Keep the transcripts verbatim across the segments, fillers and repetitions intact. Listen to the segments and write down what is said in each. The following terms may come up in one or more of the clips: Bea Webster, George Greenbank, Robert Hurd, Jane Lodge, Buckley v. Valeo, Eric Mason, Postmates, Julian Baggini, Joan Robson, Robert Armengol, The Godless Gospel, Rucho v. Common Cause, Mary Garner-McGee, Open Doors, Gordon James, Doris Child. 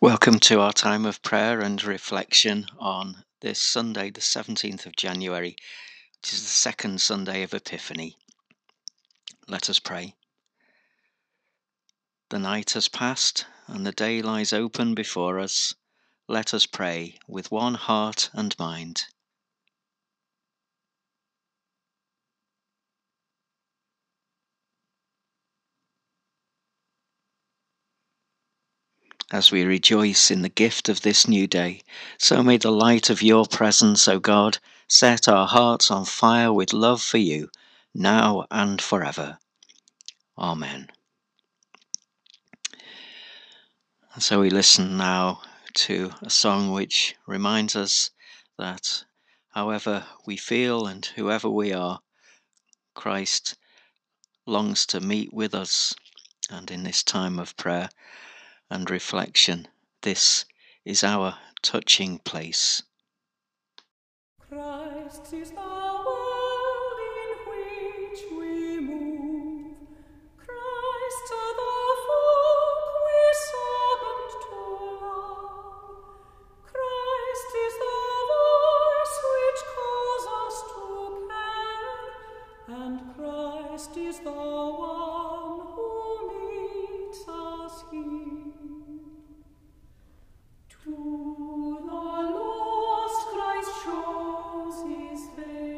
Welcome to our time of prayer and reflection on this Sunday, the seventeenth of January, which is the second Sunday of Epiphany. Let us pray. The night has passed and the day lies open before us. Let us pray with one heart and mind. As we rejoice in the gift of this new day, so may the light of your presence, O God, set our hearts on fire with love for you, now and forever. Amen. And so we listen now to a song which reminds us that however we feel and whoever we are, Christ longs to meet with us, and in this time of prayer and reflection, this is our touching place. Christ is the world in which we move, Christ to the folk we summon to love. Christ is the voice which calls us to care, and Christ is the one who meets us here. To the lost Christ shows his face.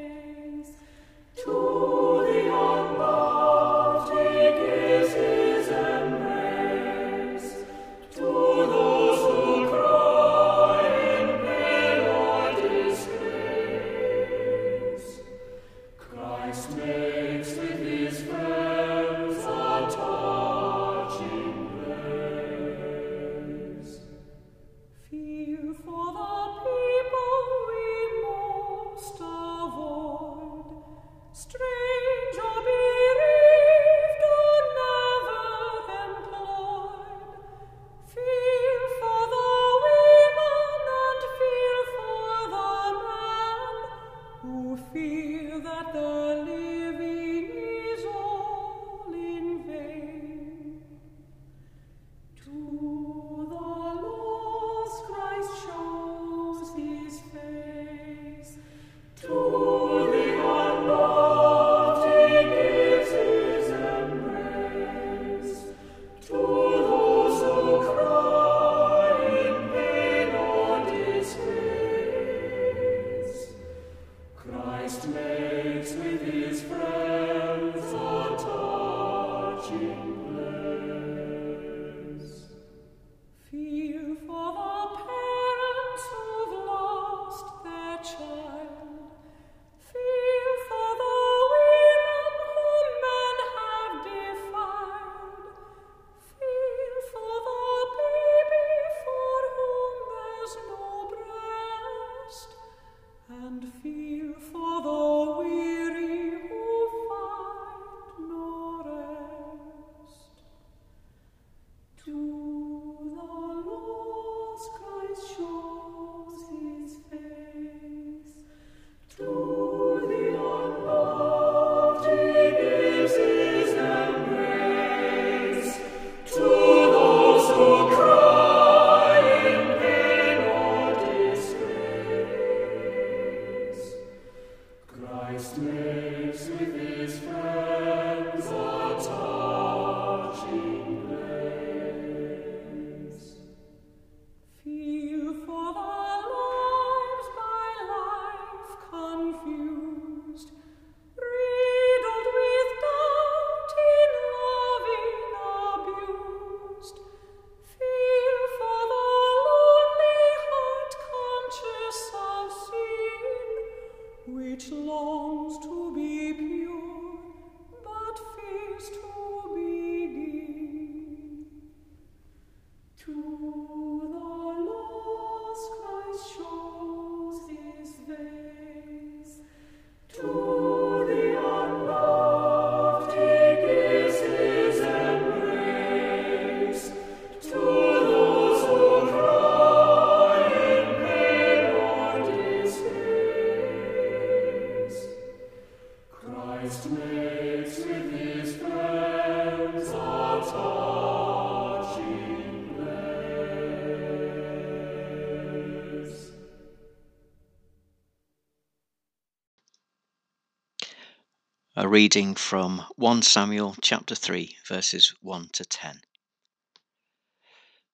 a reading from First Samuel chapter three, verses one to ten.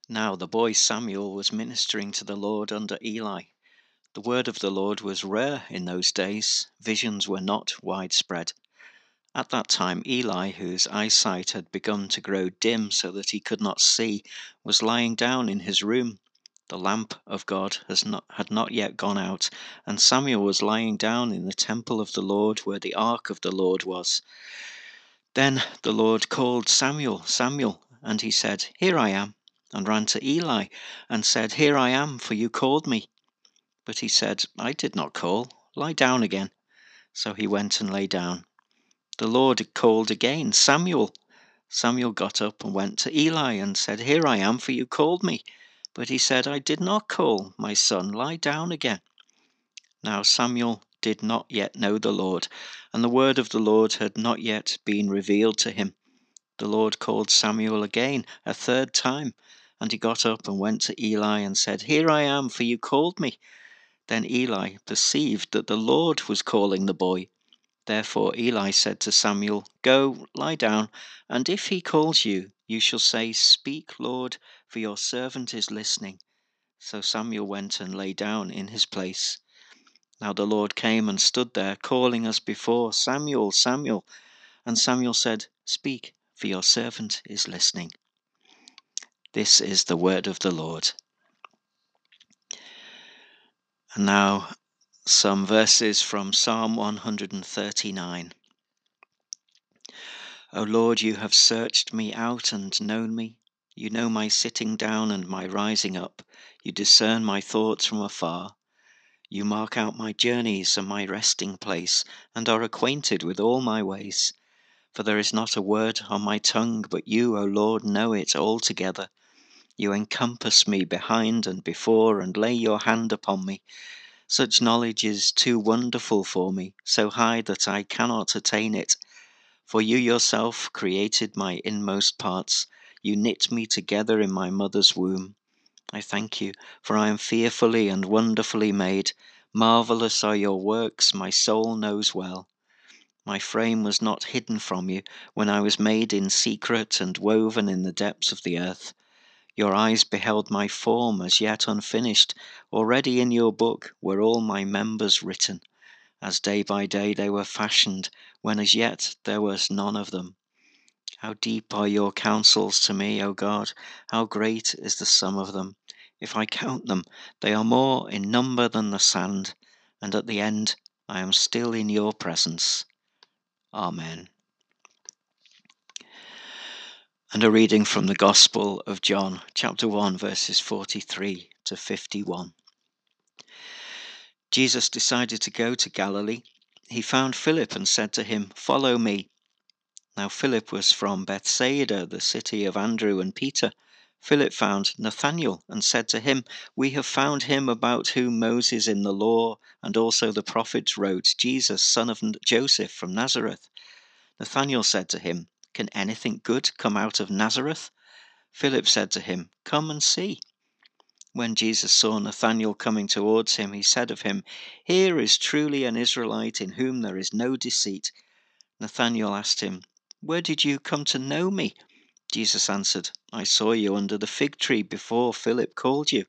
Now the boy Samuel was ministering to the Lord under Eli. The word of the Lord was rare in those days. Visions were not widespread. At that time Eli, whose eyesight had begun to grow dim so that he could not see, was lying down in his room. The lamp of God has not, had not yet gone out, and Samuel was lying down in the temple of the Lord where the ark of the Lord was. Then the Lord called, Samuel, Samuel, and he said, Here I am, and ran to Eli and said, Here I am, for you called me. But he said, I did not call, lie down again. So he went and lay down. The Lord called again, Samuel. Samuel got up and went to Eli and said, Here I am, for you called me. But he said, I did not call, my son, lie down again. Now Samuel did not yet know the Lord, and the word of the Lord had not yet been revealed to him. The Lord called Samuel again a third time, and he got up and went to Eli and said, Here I am, for you called me. Then Eli perceived that the Lord was calling the boy. Therefore Eli said to Samuel, Go, lie down, and if he calls you, you shall say, Speak, Lord, for your servant is listening. So Samuel went and lay down in his place. Now the Lord came and stood there, calling as before, Samuel, Samuel. And Samuel said, Speak, for your servant is listening. This is the word of the Lord. And now some verses from Psalm one hundred thirty-nine. O Lord, you have searched me out and known me. You know my sitting down and my rising up. You discern my thoughts from afar. You mark out my journeys and my resting place, and are acquainted with all my ways. For there is not a word on my tongue, but you, O Lord, know it altogether. You encompass me behind and before, and lay your hand upon me. Such knowledge is too wonderful for me, so high that I cannot attain it. For you yourself created my inmost parts. You knit me together in my mother's womb. I thank you, for I am fearfully and wonderfully made. Marvellous are your works, my soul knows well. My frame was not hidden from you when I was made in secret and woven in the depths of the earth. Your eyes beheld my form as yet unfinished. Already in your book were all my members written, as day by day they were fashioned, when as yet there was none of them. How deep are your counsels to me, O God! How great is the sum of them! If I count them, they are more in number than the sand, and at the end I am still in your presence. Amen. And a reading from the Gospel of John, chapter one, verses forty-three to fifty-one. Jesus decided to go to Galilee. He found Philip and said to him, Follow me. Now Philip was from Bethsaida, the city of Andrew and Peter. Philip found Nathanael and said to him, We have found him about whom Moses in the law and also the prophets wrote, Jesus, son of Joseph from Nazareth. Nathanael said to him, Can anything good come out of Nazareth? Philip said to him, Come and see. When Jesus saw Nathanael coming towards him, he said of him, Here is truly an Israelite in whom there is no deceit. Nathanael asked him, Where did you come to know me? Jesus answered, I saw you under the fig tree before Philip called you.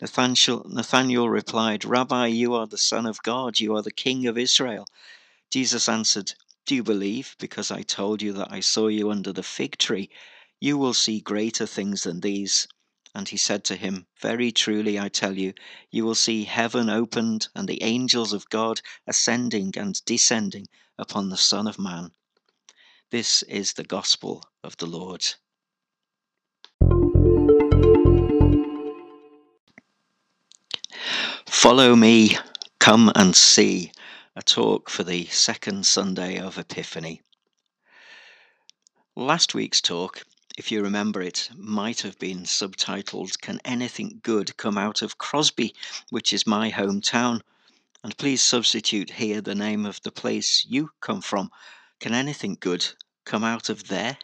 Nathanael replied, Rabbi, you are the Son of God, you are the King of Israel. Jesus answered, Do you believe because I told you that I saw you under the fig tree? You will see greater things than these. And he said to him, Very truly I tell you, you will see heaven opened and the angels of God ascending and descending upon the Son of Man. This is the gospel of the Lord. Follow me, come and see. A talk for the second Sunday of Epiphany. Last week's talk, if you remember it, might have been subtitled, Can Anything Good Come Out of Crosby, which is my hometown? And please substitute here the name of the place you come from. Can anything good come out of there?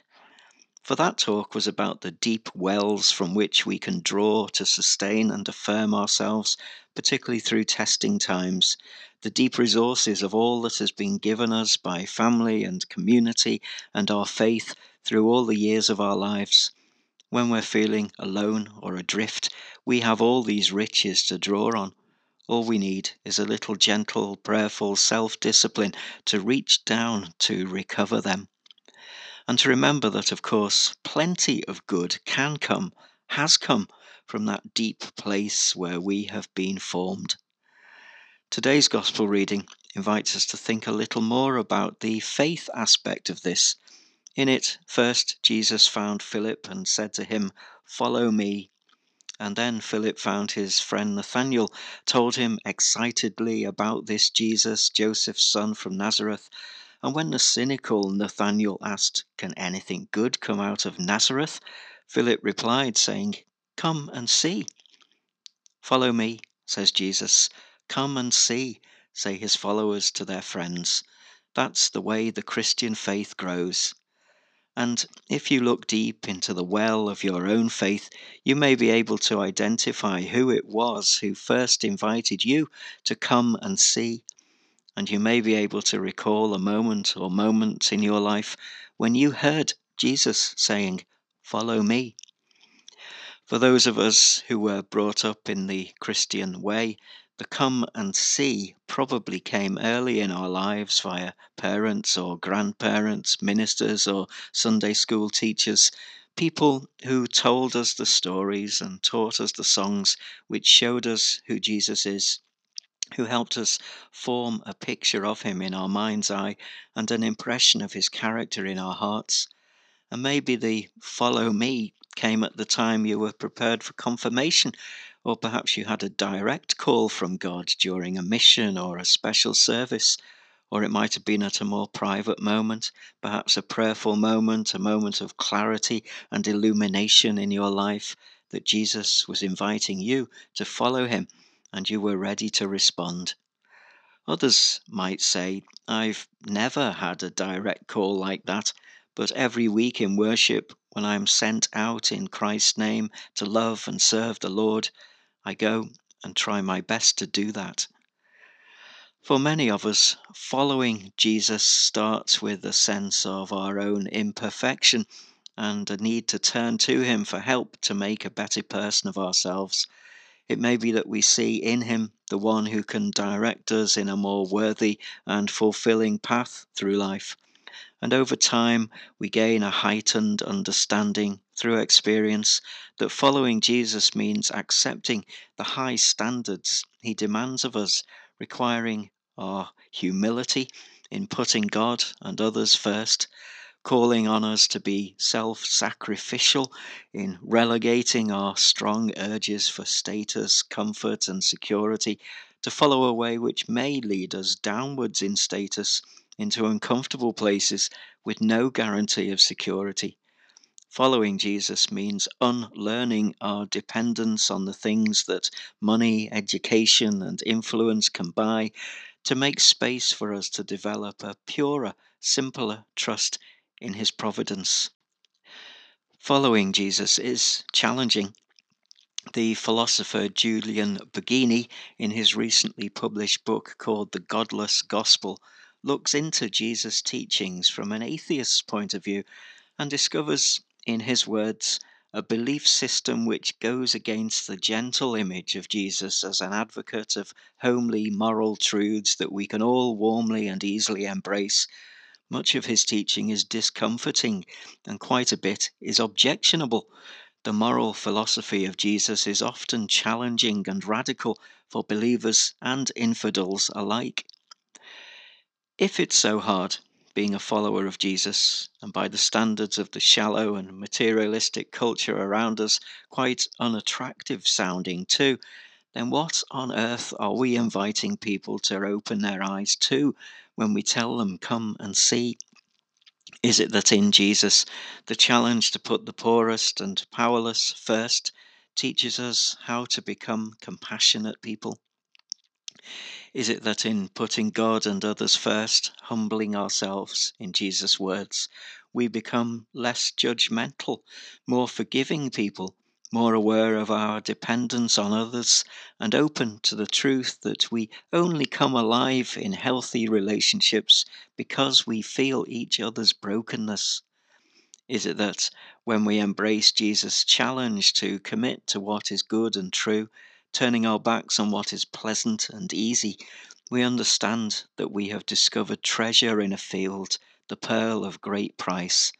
For that talk was about the deep wells from which we can draw to sustain and affirm ourselves, particularly through testing times, the deep resources of all that has been given us by family and community and our faith through all the years of our lives. When we're feeling alone or adrift, we have all these riches to draw on. All we need is a little gentle, prayerful self-discipline to reach down to recover them. And to remember that, of course, plenty of good can come, has come, from that deep place where we have been formed. Today's Gospel reading invites us to think a little more about the faith aspect of this. In it, first, Jesus found Philip and said to him, "Follow me." And then Philip found his friend Nathanael, told him excitedly about this Jesus, Joseph's son from Nazareth. And when the cynical Nathanael asked, "Can anything good come out of Nazareth?" Philip replied, saying, "Come and see." "Follow me," says Jesus. "Come and see," say his followers to their friends. That's the way the Christian faith grows. And if you look deep into the well of your own faith, you may be able to identify who it was who first invited you to come and see. And you may be able to recall a moment or moments in your life when you heard Jesus saying, "Follow me." For those of us who were brought up in the Christian way, the come and see probably came early in our lives via parents or grandparents, ministers or Sunday school teachers, people who told us the stories and taught us the songs which showed us who Jesus is, who helped us form a picture of him in our mind's eye and an impression of his character in our hearts. And maybe the "follow me" came at the time you were prepared for confirmation, or perhaps you had a direct call from God during a mission or a special service, or it might have been at a more private moment, perhaps a prayerful moment, a moment of clarity and illumination in your life that Jesus was inviting you to follow him, and you were ready to respond. Others might say, "I've never had a direct call like that, but every week in worship, when I am sent out in Christ's name to love and serve the Lord, I go and try my best to do that." For many of us, following Jesus starts with a sense of our own imperfection and a need to turn to him for help to make a better person of ourselves. It may be that we see in him the one who can direct us in a more worthy and fulfilling path through life. And over time, we gain a heightened understanding through experience that following Jesus means accepting the high standards he demands of us, requiring our humility in putting God and others first, calling on us to be self-sacrificial in relegating our strong urges for status, comfort, and security to follow a way which may lead us downwards in status, into uncomfortable places with no guarantee of security. Following Jesus means unlearning our dependence on the things that money, education, and influence can buy to make space for us to develop a purer, simpler trust in his providence. Following Jesus is challenging. The philosopher Julian Baggini, in his recently published book called The Godless Gospel, looks into Jesus' teachings from an atheist's point of view and discovers, in his words, a belief system which goes against the gentle image of Jesus as an advocate of homely moral truths that we can all warmly and easily embrace. Much of his teaching is discomforting, and quite a bit is objectionable. The moral philosophy of Jesus is often challenging and radical for believers and infidels alike. If it's so hard being a follower of Jesus, and by the standards of the shallow and materialistic culture around us, quite unattractive sounding too, then what on earth are we inviting people to open their eyes to when we tell them, "Come and see"? Is it that in Jesus, the challenge to put the poorest and powerless first teaches us how to become compassionate people? Is it that in putting God and others first, humbling ourselves, in Jesus' words, we become less judgmental, more forgiving people, more aware of our dependence on others, and open to the truth that we only come alive in healthy relationships because we feel each other's brokenness? Is it that when we embrace Jesus' challenge to commit to what is good and true, turning our backs on what is pleasant and easy, we understand that we have discovered treasure in a field, the pearl of great price?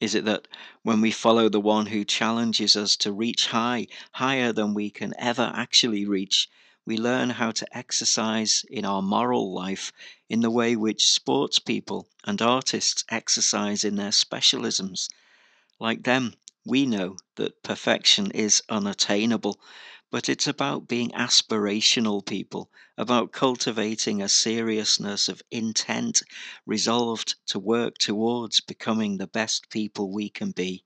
Is it that when we follow the one who challenges us to reach high, higher than we can ever actually reach, we learn how to exercise in our moral life in the way which sports people and artists exercise in their specialisms? Like them, we know that perfection is unattainable, but it's about being aspirational people, about cultivating a seriousness of intent, resolved to work towards becoming the best people we can be.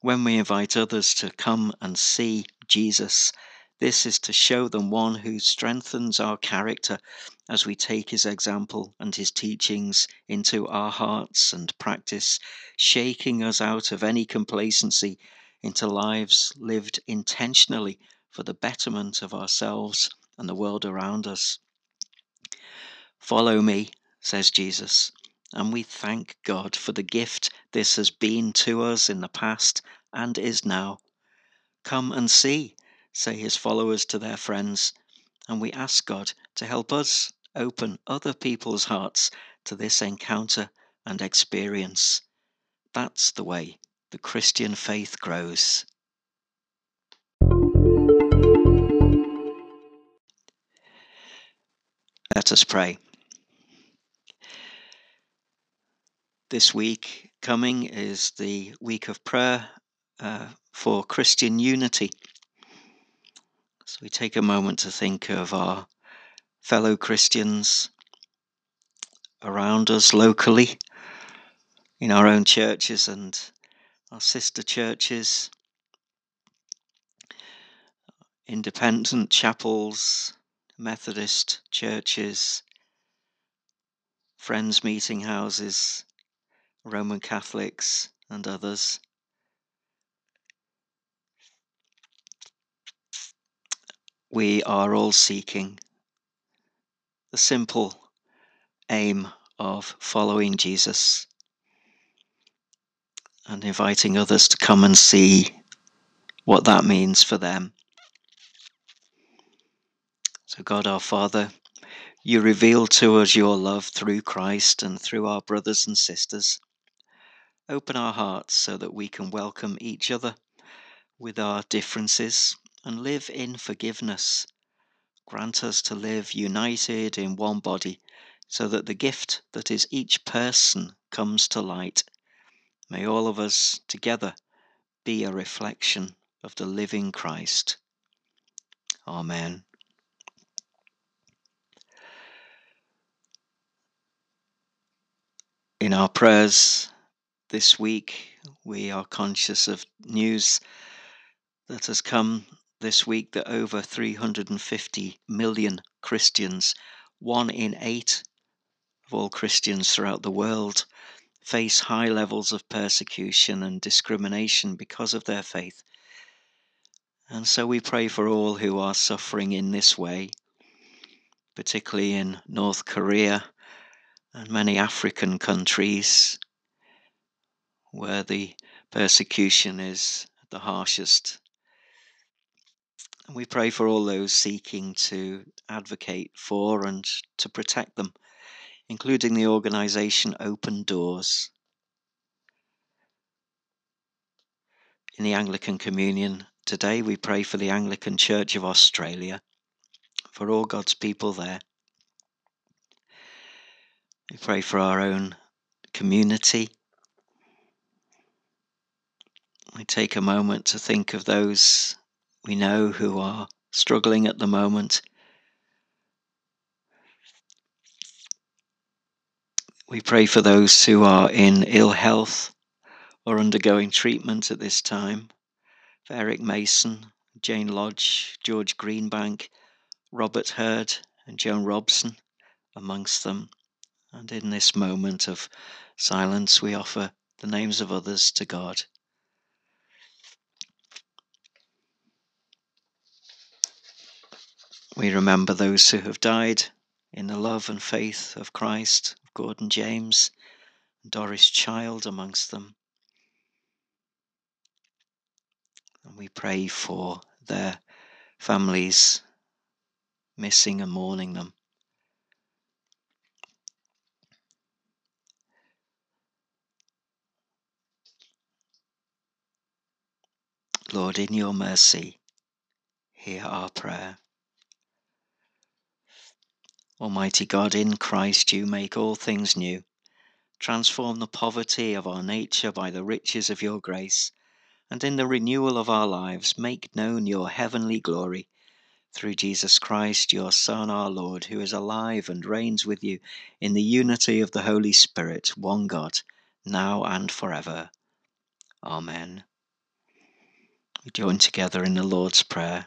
When we invite others to come and see Jesus, this is to show them one who strengthens our character as we take his example and his teachings into our hearts and practice, shaking us out of any complacency into lives lived intentionally for the betterment of ourselves and the world around us. Follow me, says Jesus, and we thank God for the gift this has been to us in the past and is now. Come and see, say his followers to their friends, and we ask God to help us open other people's hearts to this encounter and experience. That's the way the Christian faith grows. Let us pray. This week coming is the week of prayer uh, for Christian unity. So we take a moment to think of our fellow Christians around us locally, in our own churches and our sister churches, independent chapels, Methodist churches, Friends meeting houses, Roman Catholics and others. We are all seeking the simple aim of following Jesus and inviting others to come and see what that means for them. So God our Father, you reveal to us your love through Christ and through our brothers and sisters. Open our hearts so that we can welcome each other with our differences and live in forgiveness. Grant us to live united in one body so that the gift that is each person comes to light. May all of us together be a reflection of the living Christ. Amen. In our prayers this week, we are conscious of news that has come this week that over three hundred fifty million Christians, one in eight of all Christians throughout the world, face high levels of persecution and discrimination because of their faith. And so we pray for all who are suffering in this way, particularly in North Korea and many African countries where the persecution is the harshest. And we pray for all those seeking to advocate for and to protect them, including the organisation Open Doors. In the Anglican Communion today, we pray for the Anglican Church of Australia, for all God's people there. We pray for our own community. We take a moment to think of those we know who are struggling at the moment. We pray for those who are in ill health or undergoing treatment at this time, for Eric Mason, Jane Lodge, George Greenbank, Robert Hurd and Joan Robson amongst them. And in this moment of silence, we offer the names of others to God. We remember those who have died in the love and faith of Christ, Gordon James and Doris Child amongst them. And we pray for their families missing and mourning them. Lord, in your mercy, hear our prayer. Almighty God, in Christ you make all things new. Transform the poverty of our nature by the riches of your grace, and in the renewal of our lives make known your heavenly glory. Through Jesus Christ, your Son, our Lord, who is alive and reigns with you in the unity of the Holy Spirit, one God, now and forever. Amen. We join together in the Lord's Prayer.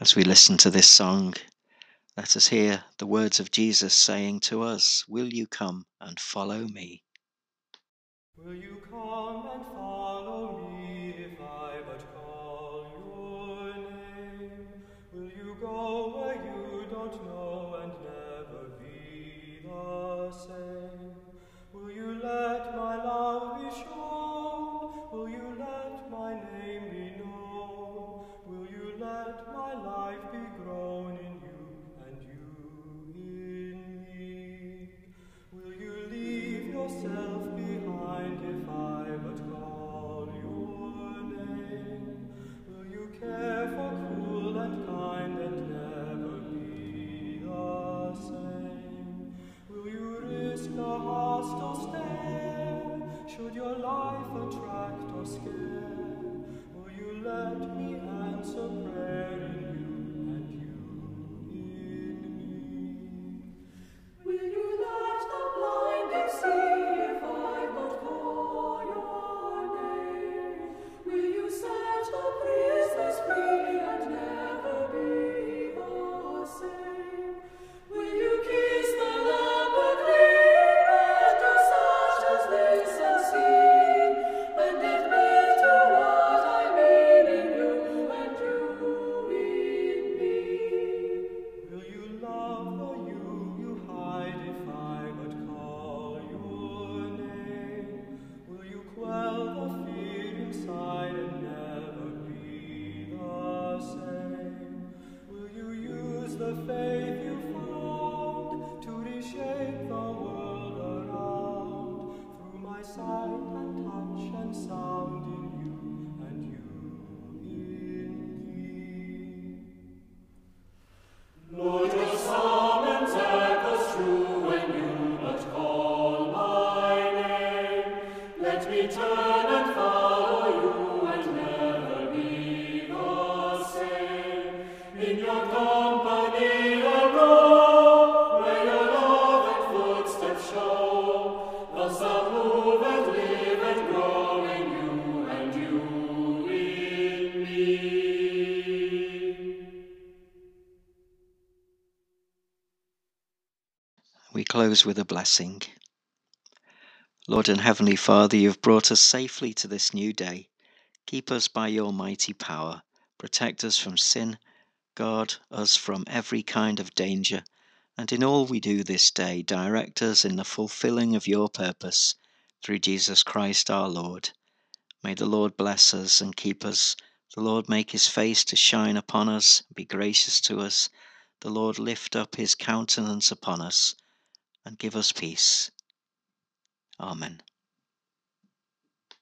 As we listen to this song, let us hear the words of Jesus saying to us, "Will you come and follow me?" Will you come and follow me if I but call your name? Will you go where you don't know and never be the same? Will you let my love be shown? Will you let my name be known? Will you let my life be grown in you and you in me? Will you leave yourself behind if I but call your name? Will you care for cool and kind and never be the same? Will you risk the hostile stare? Should your life attract or scare? Will you let me answer prayer in you and you in me? Will you let the blinded see if I but call your name? Will you set the prisoners free and never be the same? Will you kiss the leper clean and do such as this unseen and admit to what I mean in you and you in me? Will you love the you you hide if I but call your name? Will you quell the fear inside and never be the same? Will you use the faith you found to reshape the world around through my sight and touch and sound in you and you in me? Lord, your summons echoes true when you but call my name. Let me turn and follow you and never be the same. In your company I go, where your love and footsteps show. Thus I'll move and live and grow in you and you in me. We close with a blessing. Lord and Heavenly Father, you've brought us safely to this new day. Keep us by your mighty power. Protect us from sin. Guard us from every kind of danger. And in all we do this day, direct us in the fulfilling of your purpose. Through Jesus Christ our Lord. May the Lord bless us and keep us. The Lord make his face to shine upon us, be gracious to us. The Lord lift up his countenance upon us and give us peace. Amen.